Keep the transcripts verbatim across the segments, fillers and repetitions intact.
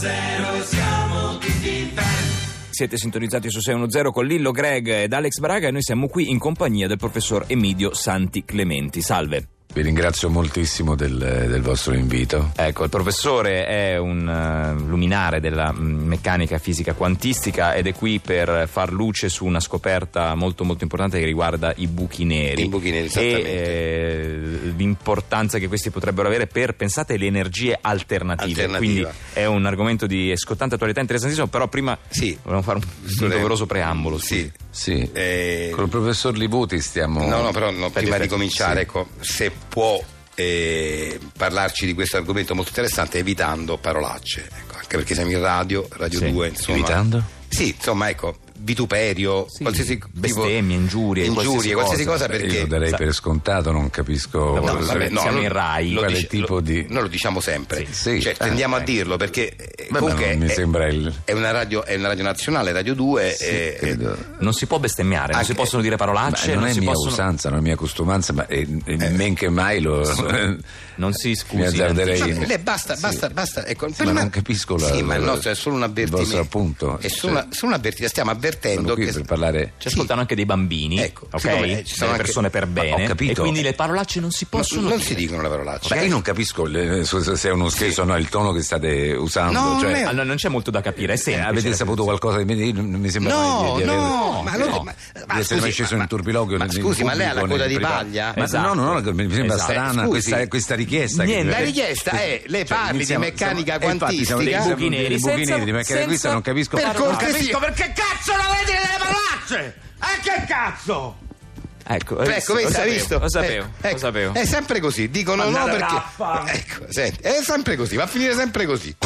sei uno zero, siamo tutti fan. Siete sintonizzati su sei uno zero con Lillo, Greg ed Alex Braga e noi siamo qui in compagnia del professor Emidio Santi Clementi. Salve. Vi ringrazio moltissimo del, del vostro invito. Ecco, il professore è un uh, luminare della meccanica fisica quantistica ed è qui per far luce su una scoperta molto molto importante che riguarda i buchi neri. I buchi neri, esattamente. E eh, l'importanza che questi potrebbero avere per, pensate, le energie alternative. Alternativa. Quindi è un argomento di scottante attualità, interessantissimo, però prima sì. volevamo fare un, un doveroso preambolo. Sì. Sì. Eh... Col professor Libuti stiamo... No, no, però no, prima di cominciare, sì. ecco, se può eh, parlarci di questo argomento molto interessante evitando parolacce, ecco, anche perché siamo in radio, Radio due, insomma. Evitando? Sì, insomma, ecco, vituperio, sì, qualsiasi bestemmie, ingiurie, ingiurie, qualsiasi, qualsiasi cosa, cosa perché io lo darei per scontato, non capisco. No, no, vabbè, no, siamo no, in Rai, quale dice, tipo lo, di noi lo diciamo sempre, sì, sì, cioè, ah, tendiamo ah, a dirlo perché ma comunque non mi è, sembra il... è una radio è una radio nazionale, Radio due, sì, è, è... non si può bestemmiare, anche... non si possono dire parolacce, non, non è si mia possono... usanza, non è mia costumanza, ma è, è eh, men che mai lo non si scusi. Basta, basta, basta, ma non capisco la sì, ma il nostro è solo un avvertimento, è solo un avvertimento, stiamo avvertendo. Sono qui che per parlare. Ci ascoltano sì. anche dei bambini, ecco, ok? Ci sono persone per bene. Ho capito. E quindi le parolacce non si possono. No, non dire. si dicono le parolacce. Beh, io non capisco le, se è uno scherzo sì. o no, il tono che state usando. No, cioè, non, è... non c'è molto da capire. È semplice, eh, avete saputo qualcosa di me? Non mi sembra no, mai di, di, no, di, di, no, ma di essere mai sceso in turpiloquio. Ma scusi, ma lei ha la coda di paglia? No, no, no, mi sembra strana questa richiesta. La richiesta è: lei parli di meccanica quantistica, dei buchi neri, di meccanica quantistica, non capisco. Non capisco perché cazzo la vedi delle parolacce? E che cazzo? Ecco, ecco, vedi, hai visto? Lo sapevo, ecco, ecco. lo sapevo. È sempre così, dicono no perché. Raffa. Ecco, senti, è sempre così, va a finire sempre così.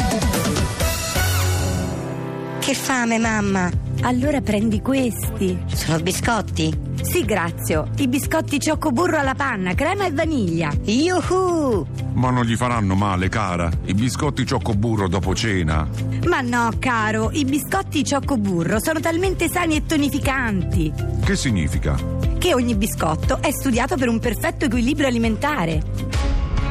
Che fame, mamma. Allora prendi questi. Sono biscotti? Sì, grazie. I biscotti cioccoburo alla panna, crema e vaniglia. Yuhu! Ma non gli faranno male, cara? I biscotti cioccoburo dopo cena? Ma no, caro, i biscotti cioccoburo sono talmente sani e tonificanti. Che significa? Che ogni biscotto è studiato per un perfetto equilibrio alimentare.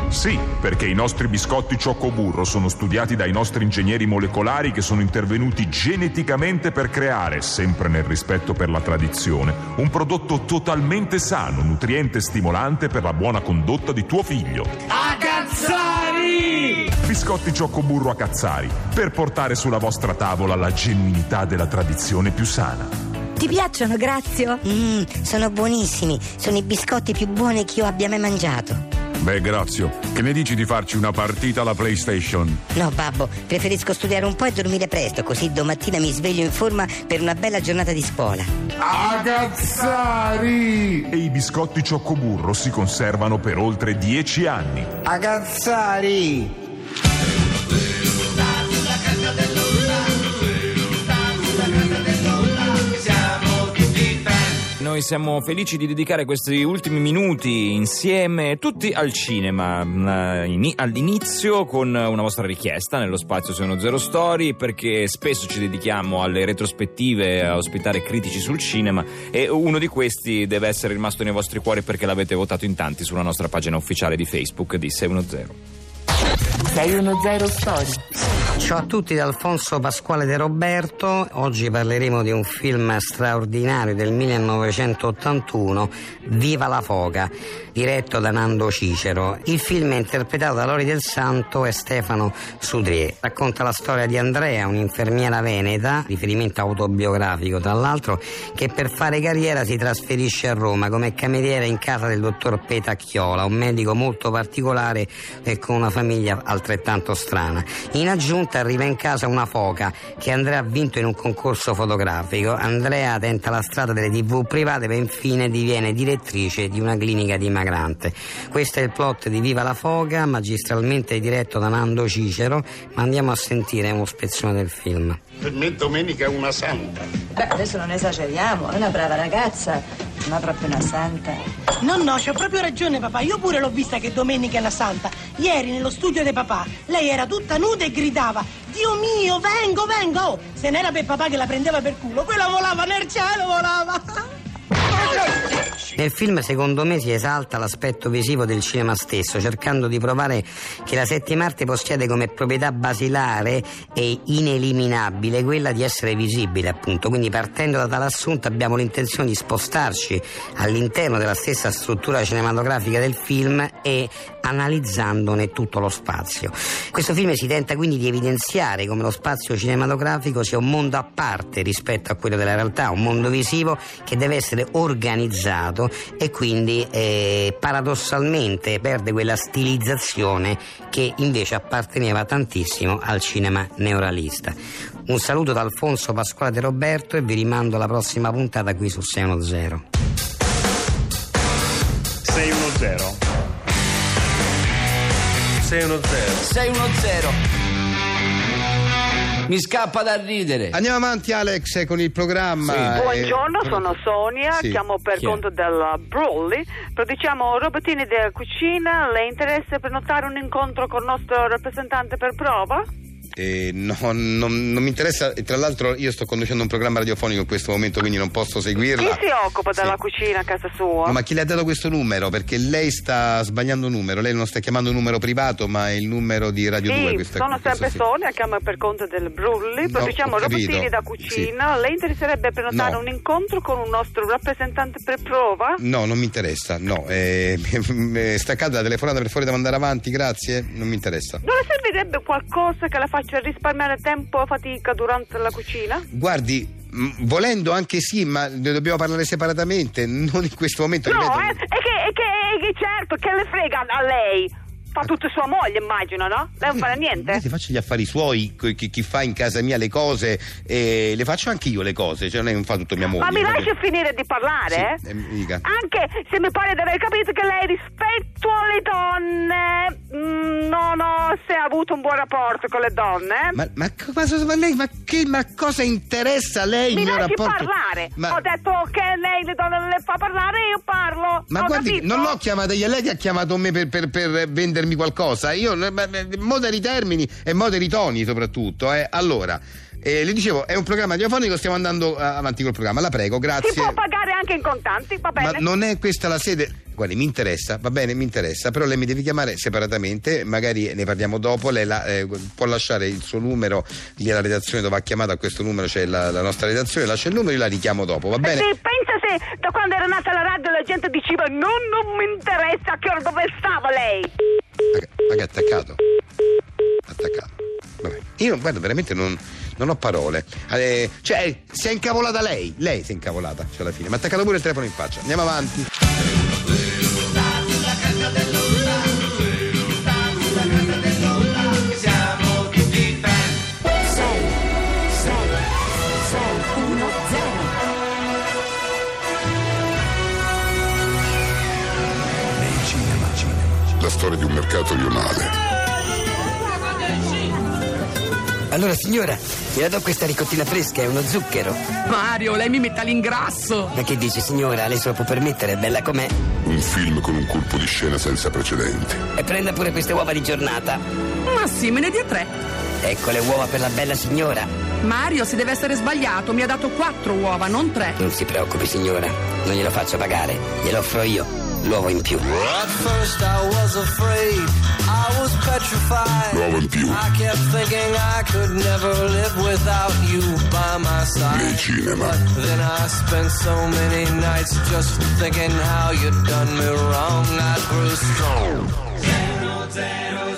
Sì, perché i nostri biscotti cioccoburo sono studiati dai nostri ingegneri molecolari che sono intervenuti geneticamente per creare, sempre nel rispetto per la tradizione, un prodotto totalmente sano, nutriente e stimolante per la buona condotta di tuo figlio. A Cazzari! Biscotti cioccoburo a Cazzari, per portare sulla vostra tavola la genuinità della tradizione più sana. Ti piacciono, Grazio? Mm, sono buonissimi, sono i biscotti più buoni che io abbia mai mangiato. Beh, Grazio, che ne dici di farci una partita alla PlayStation? No, babbo, preferisco studiare un po' e dormire presto, così domattina mi sveglio in forma per una bella giornata di scuola. Agazzari! E i biscotti cioccoburo si conservano per oltre dieci anni. Agazzari! Noi siamo felici di dedicare questi ultimi minuti insieme tutti al cinema, all'inizio con una vostra richiesta nello spazio sei uno zero Story, perché spesso ci dedichiamo alle retrospettive, a ospitare critici sul cinema e uno di questi deve essere rimasto nei vostri cuori perché l'avete votato in tanti sulla nostra pagina ufficiale di Facebook di sei uno zero. sei uno zero Story. Ciao a tutti da Alfonso Pasquale De Roberto. Oggi parleremo di un film straordinario del millenovecentottantuno, Viva la Foga, diretto da Nando Cicero. Il film è interpretato da Lori del Santo e Stefano Sudrie. Racconta la storia di Andrea, un'infermiera veneta, riferimento autobiografico tra l'altro, che per fare carriera si trasferisce a Roma come cameriera in casa del dottor Petacchiola, un medico molto particolare e con una famiglia altrettanto strana. In aggiunta arriva in casa una foca che Andrea ha vinto in un concorso fotografico. Andrea tenta la strada delle tv private ma infine diviene direttrice di una clinica dimagrante. Questo è il plot di Viva la Foga, magistralmente diretto da Nando Cicero, ma andiamo a sentire uno spezzone del film. Per me domenica è una santa. Beh, adesso non esageriamo, è una brava ragazza, ma proprio una santa. No, no, c'ha proprio ragione papà, io pure l'ho vista che domenica è una santa. Ieri nello studio di papà lei era tutta nuda e gridava: Dio mio, vengo, vengo! Oh, se n'era per papà che la prendeva per culo, quella volava nel cielo, volava! Nel film, secondo me, si esalta l'aspetto visivo del cinema stesso, cercando di provare che la settima arte possiede come proprietà basilare e ineliminabile quella di essere visibile, appunto. Quindi, partendo da tale assunto, abbiamo l'intenzione di spostarci all'interno della stessa struttura cinematografica del film e analizzandone tutto lo spazio. Questo film si tenta quindi di evidenziare come lo spazio cinematografico sia un mondo a parte rispetto a quello della realtà, un mondo visivo che deve essere organizzato e quindi eh, paradossalmente perde quella stilizzazione che invece apparteneva tantissimo al cinema neorealista. Un saluto da Alfonso Pasquale De Roberto e vi rimando alla prossima puntata qui su sei uno zero. sei uno zero sei uno zero. Mi scappa da ridere. Andiamo avanti, Alex, con il programma. Sì. Buongiorno, eh, sono Sonia, sì. Chiamo per Chi conto della Brolli. Produciamo robottini della cucina. Le interessa prenotare un incontro con il nostro rappresentante per prova? Eh, no, non, non mi interessa. Tra l'altro io sto conducendo un programma radiofonico in questo momento, quindi non posso seguirla. Chi si occupa della sì. cucina a casa sua? No, ma chi le ha dato questo numero? Perché lei sta sbagliando numero. Lei non sta chiamando un numero privato, ma è il numero di Radio sì, due. Questa, sono sempre Sonia, sì. Chiama per conto del Brulli. Produciamo no, robottini da cucina. Sì. Lei interesserebbe prenotare no. un incontro con un nostro rappresentante per prova? No, non mi interessa. No, eh, staccate la telefonata per fuori, devo andare avanti. Grazie, non mi interessa. Non le servirebbe qualcosa che la faccia cioè risparmiare tempo e fatica durante la cucina? Guardi, volendo anche sì, ma ne dobbiamo parlare separatamente, non in questo momento. No, ripeto... eh, è, che, è, che, è che certo, che le frega a lei? Fa tutto sua moglie, immagino, no? Lei non farà niente? Io ti faccio gli affari suoi, chi, chi fa in casa mia le cose, eh, le faccio anche io le cose, cioè non fa tutto mia moglie. Ma mi lasci perché... finire di parlare? Sì, eh, mica. Anche se mi pare di aver capito che lei rispetto alle donne mh, non ho se ha avuto un buon rapporto con le donne. Ma, ma, ma, ma lei, ma che ma cosa interessa a lei mi il mio rapporto? Mi lasci parlare, ma... ho detto che lei le donne non le fa parlare e io parlo. Ma ho guardi, capito? Non l'ho chiamata io, lei che ha chiamato me per, per, per vendere qualcosa, io moderi termini e moderi toni soprattutto, eh. Allora, eh, le dicevo, è un programma radiofonico, stiamo andando avanti col programma, la prego, grazie. Si può pagare anche in contanti, va bene. Ma non è questa la sede. Guardi, mi interessa, va bene, mi interessa, però lei mi deve chiamare separatamente, magari ne parliamo dopo. Lei la, eh, può lasciare il suo numero lì alla redazione, dove ha chiamato a questo numero c'è la, la nostra redazione, lascia il numero e io la richiamo dopo, va bene? Sì, pensa se da quando era nata la radio la gente diceva no, non mi interessa che ora dove stava lei. Ma che è attaccato? Attaccato. Vabbè. Io guarda, veramente non, non ho parole. Eh, cioè, si è incavolata lei. Lei si è incavolata, cioè alla fine. Mi ha attaccato pure il telefono in faccia. Andiamo avanti. La storia di un mercato rionale. Allora signora, gliela do questa ricottina fresca, è uno zucchero. Mario, lei mi metta l'ingrasso. Ma che dice signora, lei se lo può permettere, è bella com'è. Un film con un colpo di scena senza precedenti. E prenda pure queste uova di giornata. Ma sì, me ne dia tre. Ecco le uova per la bella signora. Mario, si deve essere sbagliato, mi ha dato quattro uova, non tre. Non si preoccupi signora, non glielo faccio pagare, glielo offro io. L'uovo in più. L'uovo in più. Nel cinema. zero zero